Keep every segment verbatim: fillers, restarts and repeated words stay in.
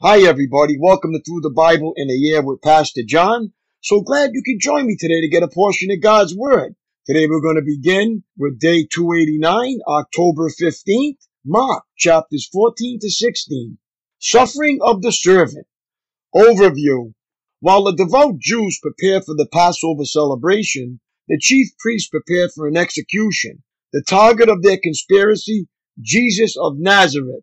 Hi everybody, welcome to Through the Bible in a Year with Pastor John. So glad you could join me today to get a portion of God's Word. Today we're going to begin with day two eighty-nine, October fifteenth, Mark chapters fourteen to sixteen. Suffering of the Servant. Overview. While the devout Jews prepare for the Passover celebration, the chief priests prepare for an execution. The target of their conspiracy, Jesus of Nazareth,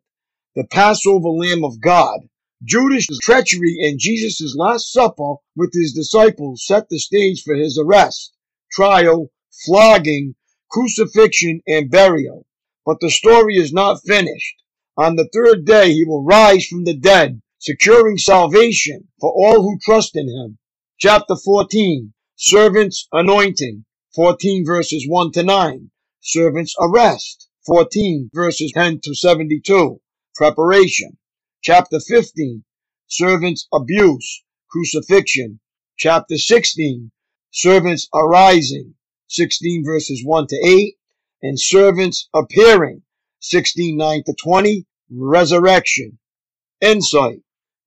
the Passover Lamb of God. Judas' treachery and Jesus' Last Supper with his disciples set the stage for his arrest, trial, flogging, crucifixion, and burial. But the story is not finished. On the third day he will rise from the dead, securing salvation for all who trust in him. Chapter fourteen, Servant's Anointing, fourteen verses one to nine. Servant's Arrest, fourteen verses ten to seventy-two. Preparation. Chapter fifteen, Servant's Abuse, Crucifixion. Chapter sixteen, Servant's Arising, sixteen verses one to eight, and Servant's Appearing, sixteen nine to twenty, Resurrection. Insight.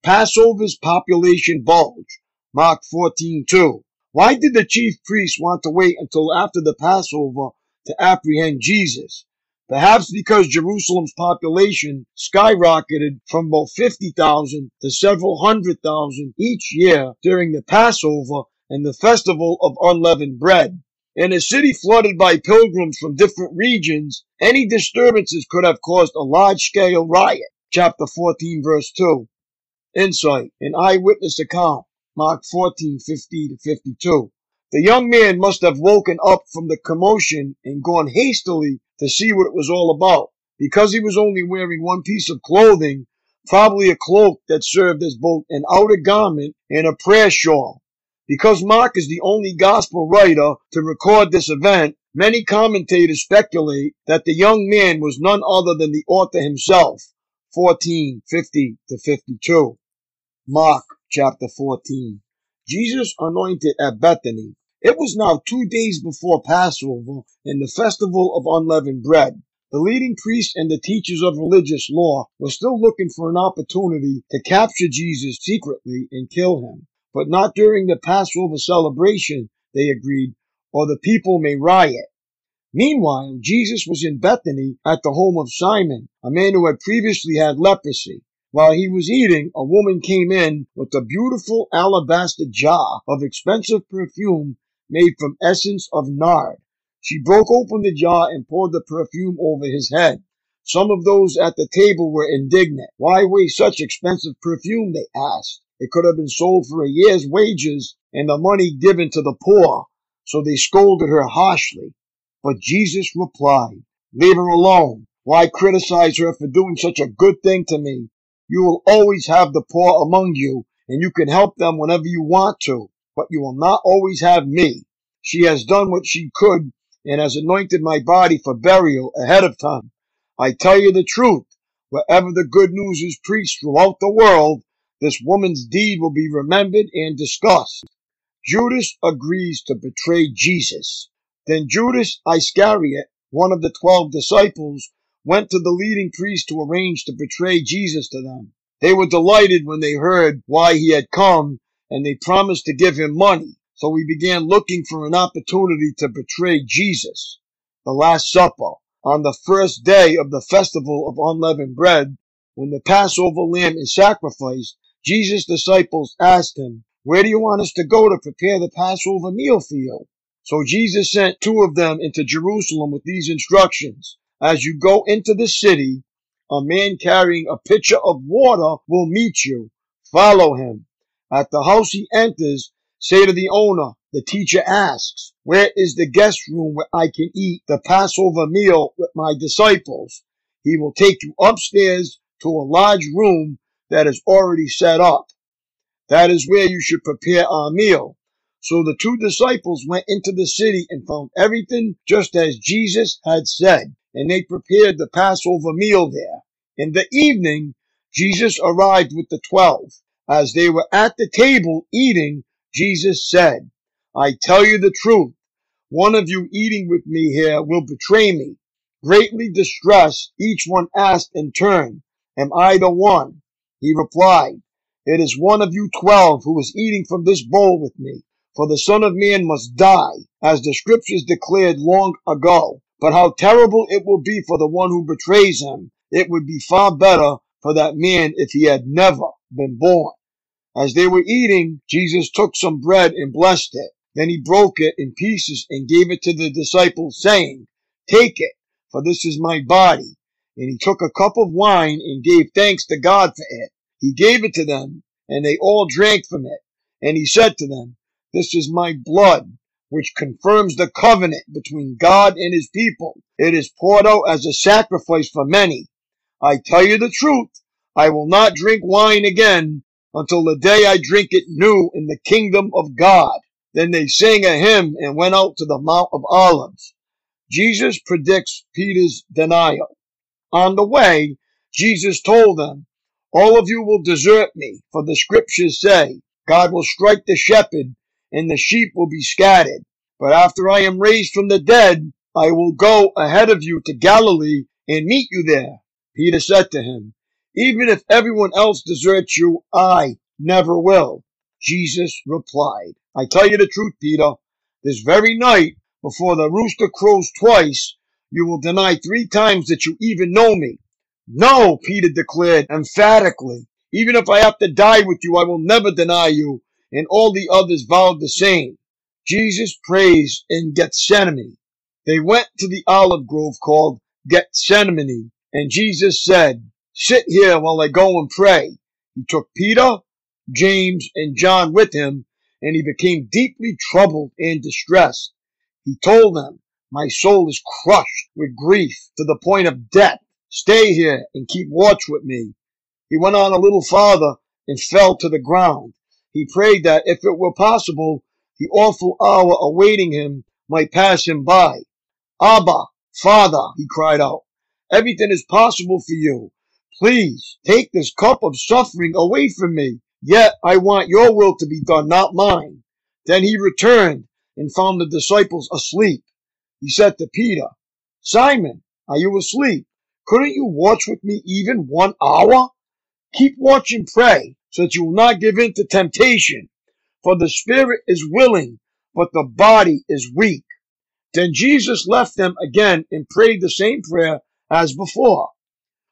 Passover's Population Bulge, Mark fourteen two. Why did the chief priests want to wait until after the Passover to apprehend Jesus? Perhaps because Jerusalem's population skyrocketed from about fifty thousand to several hundred thousand each year during the Passover and the Festival of Unleavened Bread. In a city flooded by pilgrims from different regions, any disturbances could have caused a large-scale riot. Chapter fourteen, verse two. Insight, an eyewitness account, Mark fourteen fifty to fifty-two. The young man must have woken up from the commotion and gone hastily to see what it was all about. Because he was only wearing one piece of clothing, probably a cloak that served as both an outer garment and a prayer shawl. Because Mark is the only gospel writer to record this event, many commentators speculate that the young man was none other than the author himself, fourteen fifty to fifty-two. Mark chapter fourteen. Jesus anointed at Bethany. It was now two days before Passover and the Festival of Unleavened Bread. The leading priests and the teachers of religious law were still looking for an opportunity to capture Jesus secretly and kill him. But not during the Passover celebration, they agreed, or the people may riot. Meanwhile, Jesus was in Bethany at the home of Simon, a man who had previously had leprosy. While he was eating, a woman came in with a beautiful alabaster jar of expensive perfume made from essence of nard. She broke open the jar and poured the perfume over his head. Some of those at the table were indignant. Why waste such expensive perfume, they asked. It could have been sold for a year's wages and the money given to the poor. So they scolded her harshly. But Jesus replied, "Leave her alone. Why criticize her for doing such a good thing to me? You will always have the poor among you, and you can help them whenever you want to. But you will not always have me. She has done what she could and has anointed my body for burial ahead of time. I tell you the truth, wherever the good news is preached throughout the world, this woman's deed will be remembered and discussed." Judas agrees to betray Jesus. Then Judas Iscariot, one of the twelve disciples, went to the leading priests to arrange to betray Jesus to them. They were delighted when they heard why he had come, and they promised to give him money. So he began looking for an opportunity to betray Jesus. The Last Supper. On the first day of the Festival of Unleavened Bread, when the Passover lamb is sacrificed, Jesus' disciples asked him, "Where do you want us to go to prepare the Passover meal for you?" So Jesus sent two of them into Jerusalem with these instructions. "As you go into the city, a man carrying a pitcher of water will meet you. Follow him. At the house he enters, say to the owner, 'The teacher asks, where is the guest room where I can eat the Passover meal with my disciples?' He will take you upstairs to a large room that is already set up. That is where you should prepare our meal. So the two disciples went into the city and found everything just as Jesus had said, and they prepared the Passover meal there. In the evening, Jesus arrived with the twelve. As they were at the table eating, Jesus said, "I tell you the truth, one of you eating with me here will betray me." Greatly distressed, each one asked in turn, "Am I the one?" He replied, "It is one of you twelve who is eating from this bowl with me. For the Son of Man must die, as the scriptures declared long ago. But how terrible it will be for the one who betrays him. It would be far better for that man if he had never been born." As they were eating, Jesus took some bread and blessed it. Then he broke it in pieces and gave it to the disciples, saying, "Take it, for this is my body." And he took a cup of wine and gave thanks to God for it. He gave it to them, and they all drank from it. And he said to them, "This is my blood, which confirms the covenant between God and his people. It is poured out as a sacrifice for many. I tell you the truth, I will not drink wine again until the day I drink it new in the kingdom of God." Then they sang a hymn and went out to the Mount of Olives. Jesus predicts Peter's denial. On the way, Jesus told them, "All of you will desert me, for the scriptures say, God will strike the shepherd, and the sheep will be scattered. But after I am raised from the dead, I will go ahead of you to Galilee and meet you there." Peter said to him, "Even if everyone else deserts you, I never will." Jesus replied, "I tell you the truth, Peter, this very night, before the rooster crows twice, you will deny three times that you even know me." "No," Peter declared emphatically, "even if I have to die with you, I will never deny you." And all the others vowed the same. Jesus prays in Gethsemane. They went to the olive grove called Gethsemane, and Jesus said, "Sit here while I go and pray." He took Peter, James, and John with him, and he became deeply troubled and distressed. He told them, "My soul is crushed with grief to the point of death. Stay here and keep watch with me." He went on a little farther and fell to the ground. He prayed that, if it were possible, the awful hour awaiting him might pass him by. "Abba, Father," he cried out, "everything is possible for you. Please take this cup of suffering away from me. Yet I want your will to be done, not mine." Then he returned and found the disciples asleep. He said to Peter, "Simon, are you asleep? Couldn't you watch with me even one hour? Keep watch and pray, so that you will not give in to temptation. For the spirit is willing, but the body is weak." Then Jesus left them again and prayed the same prayer as before.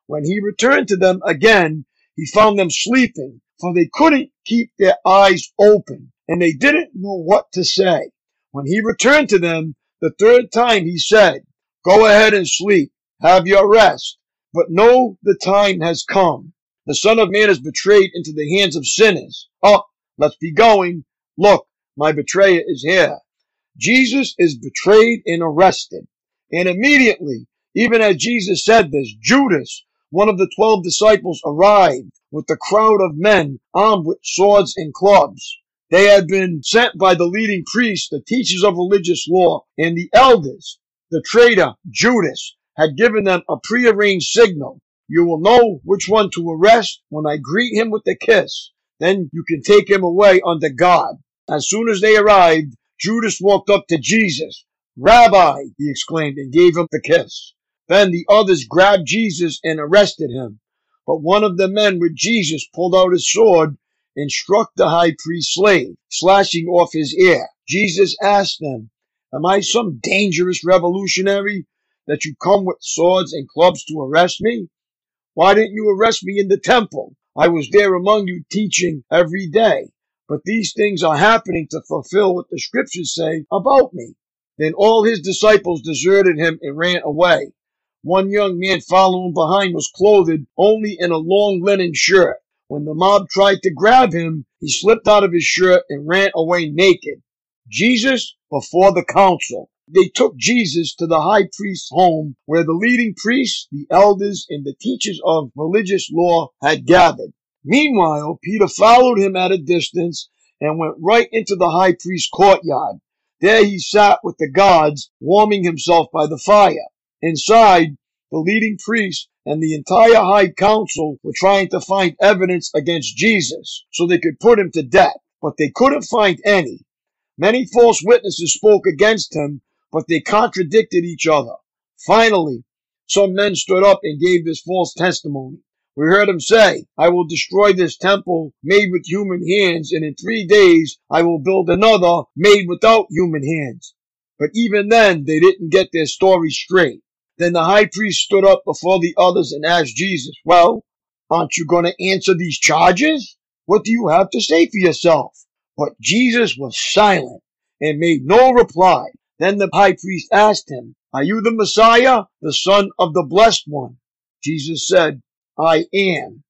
When he returned to them again, he found them sleeping, for they couldn't keep their eyes open, and they didn't know what to say. When he returned to them the third time, he said, "Go ahead and sleep, have your rest, but know the time has come. The Son of Man is betrayed into the hands of sinners. Up, let's be going. Look, my betrayer is here." Jesus is betrayed and arrested. And immediately, even as Jesus said this, Judas, one of the twelve disciples, arrived with a crowd of men armed with swords and clubs. They had been sent by the leading priests, the teachers of religious law, and the elders. The traitor, Judas, had given them a prearranged signal. "You will know which one to arrest when I greet him with a kiss. Then you can take him away under guard." As soon as they arrived, Judas walked up to Jesus. "Rabbi," he exclaimed, and gave him the kiss. Then the others grabbed Jesus and arrested him. But one of the men with Jesus pulled out his sword and struck the high priest's slave, slashing off his ear. Jesus asked them, "Am I some dangerous revolutionary that you come with swords and clubs to arrest me? Why didn't you arrest me in the temple? I was there among you teaching every day. But these things are happening to fulfill what the scriptures say about me." Then all his disciples deserted him and ran away. One young man following behind was clothed only in a long linen shirt. When the mob tried to grab him, he slipped out of his shirt and ran away naked. Jesus before the council. They took Jesus to the high priest's home, where the leading priests, the elders, and the teachers of religious law had gathered. Meanwhile, Peter followed him at a distance and went right into the high priest's courtyard. There he sat with the guards, warming himself by the fire. Inside, the leading priests and the entire high council were trying to find evidence against Jesus so they could put him to death, but they couldn't find any. Many false witnesses spoke against him, but they contradicted each other. Finally, some men stood up and gave this false testimony. We heard him say, "I will destroy this temple made with human hands, and in three days I will build another made without human hands." But even then, they didn't get their story straight. Then the high priest stood up before the others and asked Jesus, "Well, aren't you going to answer these charges? What do you have to say for yourself?" But Jesus was silent and made no reply. Then the high priest asked him, "Are you the Messiah, the Son of the Blessed One?" Jesus said, "I am,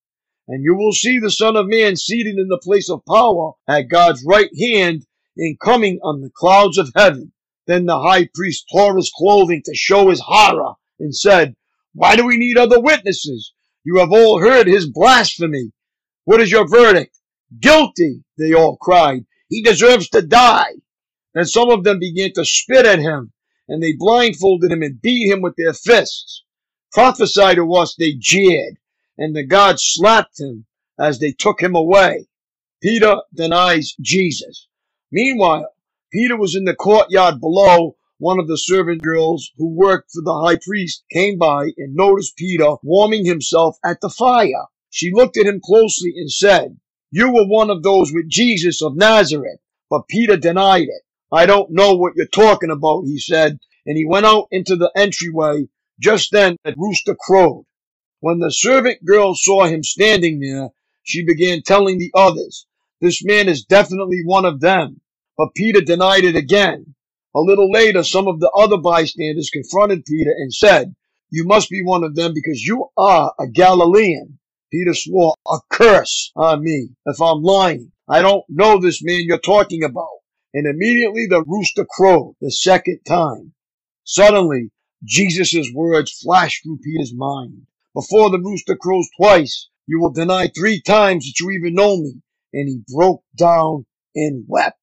and you will see the Son of Man seated in the place of power at God's right hand and coming on the clouds of heaven." Then the high priest tore his clothing to show his horror and said, "Why do we need other witnesses? You have all heard his blasphemy. What is your verdict?" "Guilty," they all cried. "He deserves to die." Then some of them began to spit at him, and they blindfolded him and beat him with their fists. "Prophesy to us," they jeered. And the guards slapped him as they took him away. Peter denies Jesus. Meanwhile, Peter was in the courtyard below. One of the servant girls who worked for the high priest came by and noticed Peter warming himself at the fire. She looked at him closely and said, "You were one of those with Jesus of Nazareth." But Peter denied it. "I don't know what you're talking about," he said, and he went out into the entryway. Just then a rooster crowed. When the servant girl saw him standing there, she began telling the others, "This man is definitely one of them." But Peter denied it again. A little later, some of the other bystanders confronted Peter and said, "You must be one of them because you are a Galilean." Peter swore, "A curse on me if I'm lying. I don't know this man you're talking about." And immediately the rooster crowed the second time. Suddenly, Jesus' words flashed through Peter's mind. "Before the rooster crows twice, you will deny three times that you even know me." And he broke down and wept.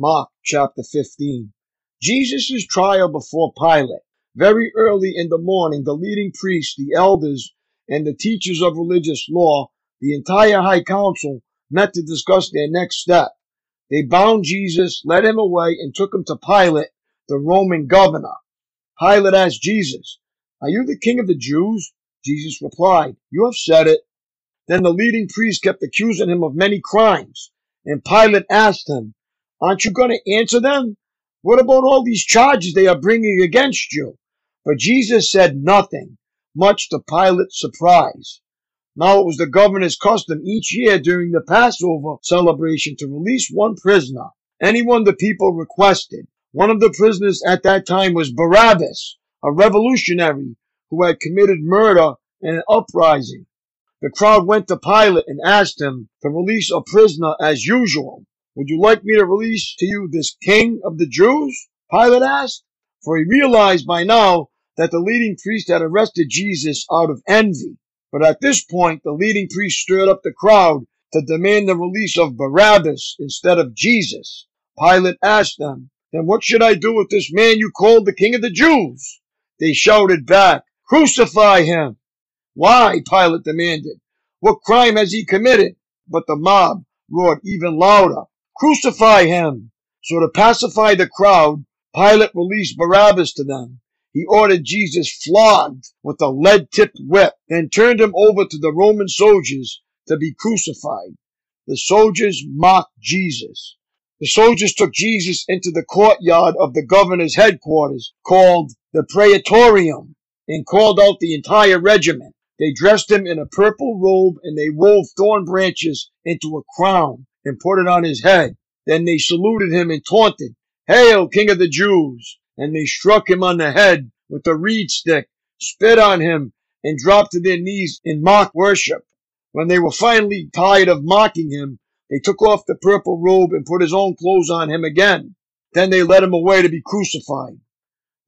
Mark chapter fifteen. Jesus' trial before Pilate. Very early in the morning, the leading priests, the elders, and the teachers of religious law, the entire high council, met to discuss their next step. They bound Jesus, led him away, and took him to Pilate, the Roman governor. Pilate asked Jesus, "Are you the king of the Jews?" Jesus replied, "You have said it." Then the leading priest kept accusing him of many crimes, and Pilate asked him, "Aren't you going to answer them? What about all these charges they are bringing against you?" But Jesus said nothing, much to Pilate's surprise. Now it was the governor's custom each year during the Passover celebration to release one prisoner, anyone the people requested. One of the prisoners at that time was Barabbas, a revolutionary who had committed murder in an uprising. The crowd went to Pilate and asked him to release a prisoner as usual. "Would you like me to release to you this king of the Jews?" Pilate asked, for he realized by now that the leading priest had arrested Jesus out of envy. But at this point, the leading priest stirred up the crowd to demand the release of Barabbas instead of Jesus. Pilate asked them, "Then what should I do with this man you called the king of the Jews?" They shouted back, "Crucify him!" "Why?" Pilate demanded. "What crime has he committed?" But the mob roared even louder, "Crucify him!" So to pacify the crowd, Pilate released Barabbas to them. He ordered Jesus flogged with a lead-tipped whip, then turned him over to the Roman soldiers to be crucified. The soldiers mocked Jesus. The soldiers took Jesus into the courtyard of the governor's headquarters, called the Praetorium, and called out the entire regiment. They dressed him in a purple robe, and they wove thorn branches into a crown and put it on his head. Then they saluted him and taunted, "Hail, King of the Jews!" And they struck him on the head with a reed stick, spit on him, and dropped to their knees in mock worship. When they were finally tired of mocking him, they took off the purple robe and put his own clothes on him again. Then they led him away to be crucified.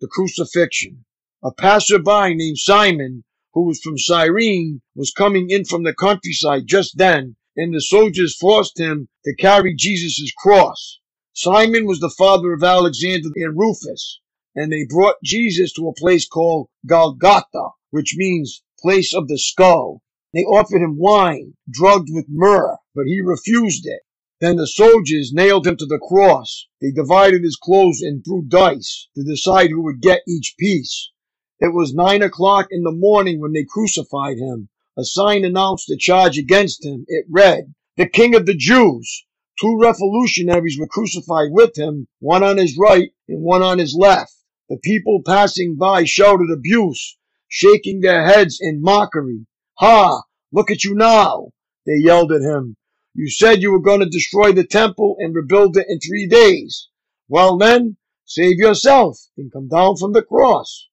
The crucifixion. A passerby named Simon, who was from Cyrene, was coming in from the countryside just then, and the soldiers forced him to carry Jesus' cross. Simon was the father of Alexander and Rufus, and they brought Jesus to a place called Golgotha, which means place of the skull. They offered him wine, drugged with myrrh, but he refused it. Then the soldiers nailed him to the cross. They divided his clothes and threw dice to decide who would get each piece. It was nine o'clock in the morning when they crucified him. A sign announced the charge against him. It read, "The King of the Jews." Two revolutionaries were crucified with him, one on his right and one on his left. The people passing by shouted abuse, shaking their heads in mockery. "Ha! Look at you now!" they yelled at him. "You said you were going to destroy the temple and rebuild it in three days. Well then, save yourself and come down from the cross."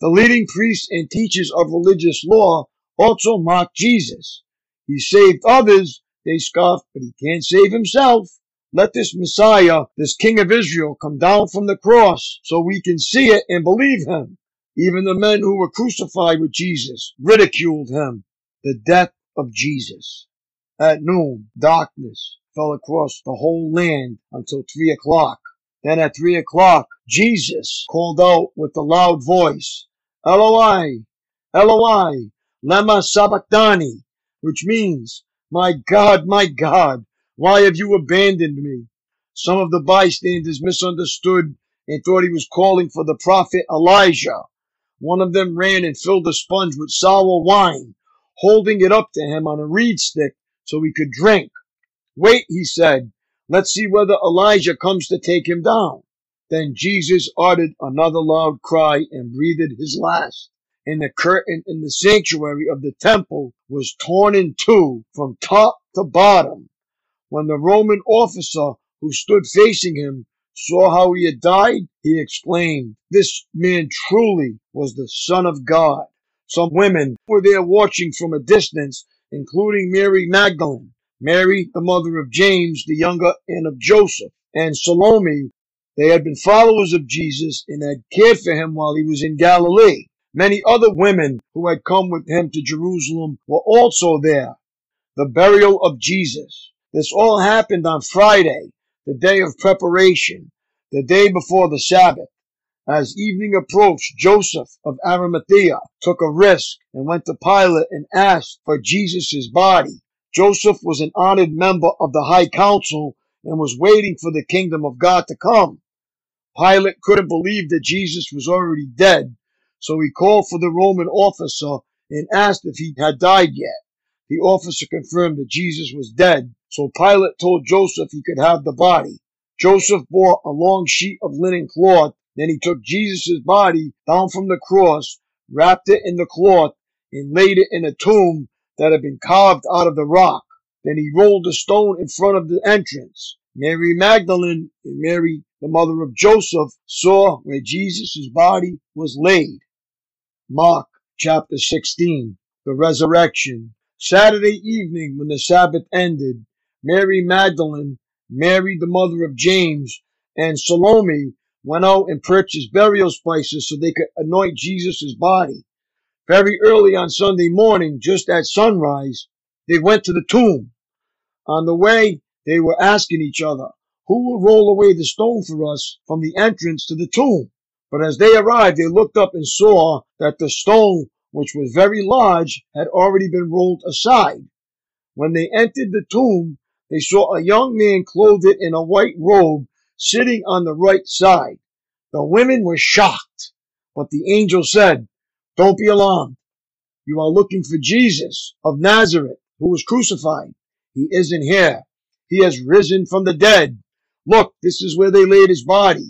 The leading priests and teachers of religious law also mocked Jesus. "He saved others," they scoffed, "but he can't save himself. Let this Messiah, this King of Israel, come down from the cross so we can see it and believe him." Even the men who were crucified with Jesus ridiculed him. The death of Jesus. At noon, darkness fell across the whole land until three o'clock. Then at three o'clock, Jesus called out with a loud voice, "Eloi, Eloi, lama sabachthani," which means, "My God, my God, why have you abandoned me?" Some of the bystanders misunderstood and thought he was calling for the prophet Elijah. One of them ran and filled a sponge with sour wine, holding it up to him on a reed stick so he could drink. "Wait," he said, "let's see whether Elijah comes to take him down." Then Jesus uttered another loud cry and breathed his last, and the curtain in the sanctuary of the temple was torn in two from top to bottom. When the Roman officer who stood facing him saw how he had died, he exclaimed, "This man truly was the Son of God." Some women were there watching from a distance, including Mary Magdalene, Mary, the mother of James, the younger, and of Joseph, and Salome. They had been followers of Jesus and had cared for him while he was in Galilee. Many other women who had come with him to Jerusalem were also there. The burial of Jesus. This all happened on Friday, the day of preparation, the day before the Sabbath. As evening approached, Joseph of Arimathea took a risk and went to Pilate and asked for Jesus' body. Joseph was an honored member of the high council and was waiting for the kingdom of God to come. Pilate couldn't believe that Jesus was already dead, so he called for the Roman officer and asked if he had died yet. The officer confirmed that Jesus was dead, so Pilate told Joseph he could have the body. Joseph bore a long sheet of linen cloth. Then he took Jesus' body down from the cross, wrapped it in the cloth, and laid it in a tomb that had been carved out of the rock. Then he rolled a stone in front of the entrance. Mary Magdalene and Mary, the mother of Joseph, saw where Jesus' body was laid. Mark chapter sixteen, the resurrection. Saturday evening, when the Sabbath ended, Mary Magdalene, Mary, the mother of James, and Salome went out and purchased burial spices so they could anoint Jesus' body. Very early on Sunday morning, just at sunrise, they went to the tomb. On the way, they were asking each other, "Who will roll away the stone for us from the entrance to the tomb?" But as they arrived, they looked up and saw that the stone, which was very large, had already been rolled aside. When they entered the tomb, they saw a young man clothed in a white robe sitting on the right side. The women were shocked, but the angel said, "Don't be alarmed. You are looking for Jesus of Nazareth, who was crucified. He isn't here. He has risen from the dead. Look, this is where they laid his body.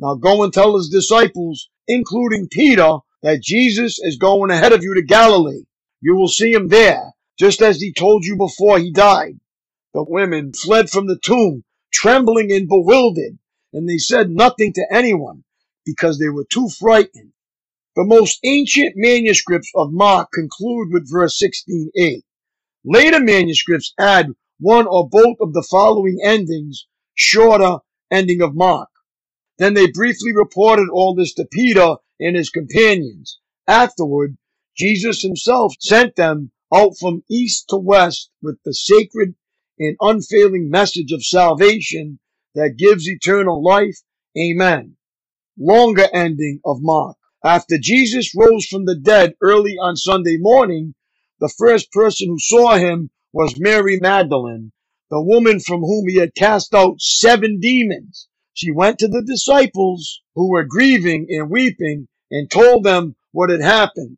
Now go and tell his disciples, including Peter, that Jesus is going ahead of you to Galilee. You will see him there, just as he told you before he died." The women fled from the tomb, trembling and bewildered, and they said nothing to anyone because they were too frightened. The most ancient manuscripts of Mark conclude with verse sixteen eight. Later manuscripts add one or both of the following endings, shorter ending of Mark. Then they briefly reported all this to Peter and his companions. Afterward, Jesus himself sent them out from east to west with the sacred and unfailing message of salvation that gives eternal life. Amen. Longer ending of Mark. After Jesus rose from the dead early on Sunday morning, the first person who saw him was Mary Magdalene, the woman from whom he had cast out seven demons. She went to the disciples who were grieving and weeping and told them what had happened.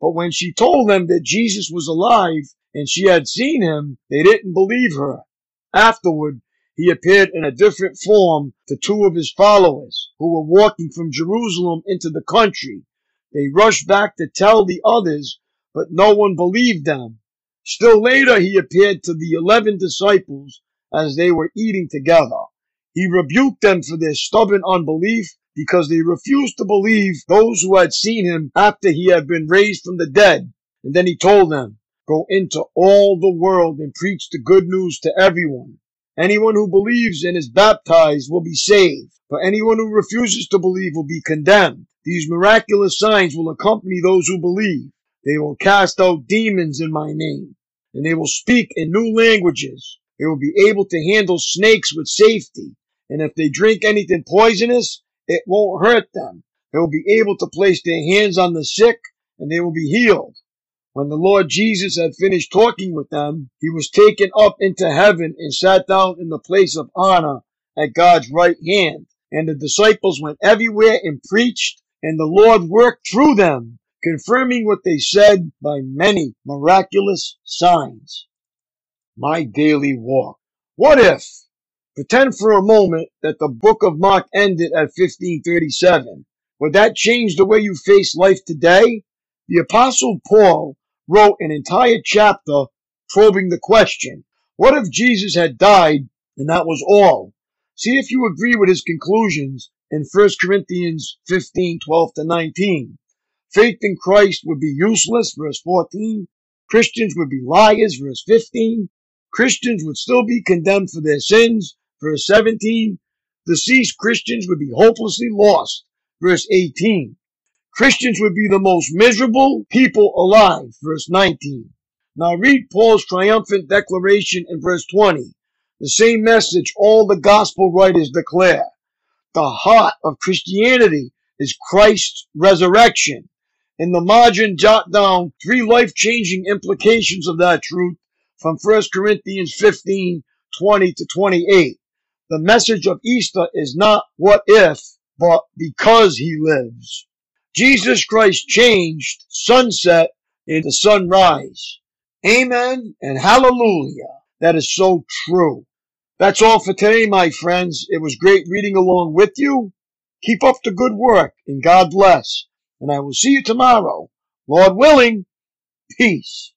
But when she told them that Jesus was alive and she had seen him, they didn't believe her. Afterward, he appeared in a different form to two of his followers who were walking from Jerusalem into the country. They rushed back to tell the others, but no one believed them. Still later, he appeared to the eleven disciples as they were eating together. He rebuked them for their stubborn unbelief because they refused to believe those who had seen him after he had been raised from the dead. And then he told them, "Go into all the world and preach the good news to everyone. Anyone who believes and is baptized will be saved, but anyone who refuses to believe will be condemned. These miraculous signs will accompany those who believe. They will cast out demons in my name, and they will speak in new languages. They will be able to handle snakes with safety, and if they drink anything poisonous, it won't hurt them. They will be able to place their hands on the sick, and they will be healed." When the Lord Jesus had finished talking with them, he was taken up into heaven and sat down in the place of honor at God's right hand. And the disciples went everywhere and preached, and the Lord worked through them, confirming what they said by many miraculous signs. My daily walk. What if? Pretend for a moment that the book of Mark ended at fifteen thirty-seven. Would that change the way you face life today? The Apostle Paul wrote an entire chapter probing the question, what if Jesus had died and that was all? See if you agree with his conclusions in First Corinthians fifteen, twelve to nineteen. Faith in Christ would be useless, verse fourteen. Christians would be liars, verse fifteen. Christians would still be condemned for their sins, verse seventeen. Deceased Christians would be hopelessly lost, verse eighteen. Christians would be the most miserable people alive, verse nineteen. Now read Paul's triumphant declaration in verse twenty, the same message all the gospel writers declare. The heart of Christianity is Christ's resurrection. In the margin, jot down three life-changing implications of that truth from First Corinthians fifteen, twenty to twenty-eight. The message of Easter is not what if, but because he lives. Jesus Christ changed sunset into sunrise. Amen and hallelujah. That is so true. That's all for today, my friends. It was great reading along with you. Keep up the good work and God bless. And I will see you tomorrow. Lord willing, peace.